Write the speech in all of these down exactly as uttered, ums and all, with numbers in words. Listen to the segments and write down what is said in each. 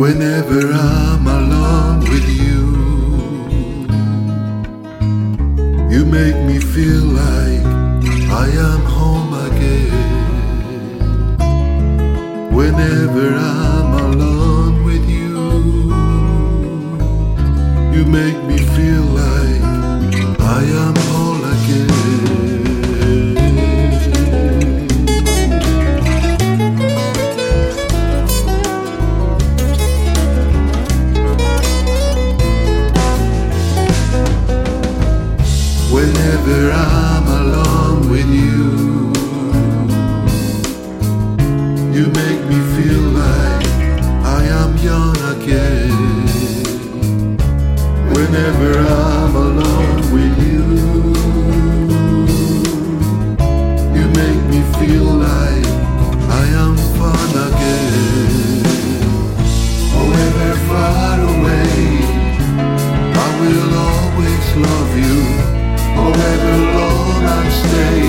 whenever I'm alone with you. You make me feel like I am home again. Whenever I'm alone with you, you make me feel like I am whole again. Whenever I'm alone with you, you make me feel like I am young again. Whenever I'm alone with you, you make me feel like I am fun again. However far away, I will always love you. However long I stay,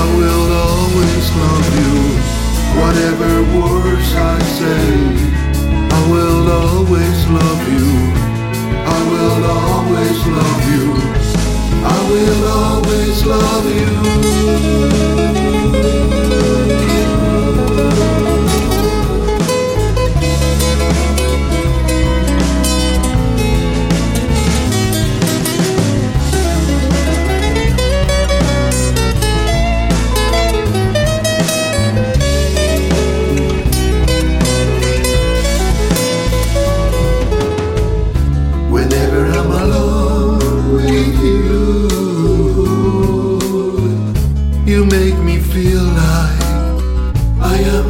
I will always love you. Whatever words I say, I will always love you. I will always love you. I will always love you. Whenever I'm alone with you, you make me feel like I am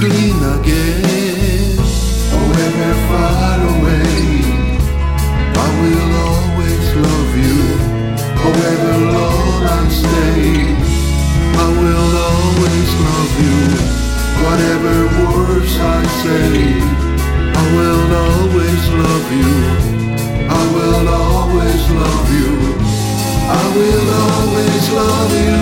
clean again. However far away, I will always love you. However long I stay, I will always love you. Whatever words I say, I will always love you. I will always love you. I will always love you.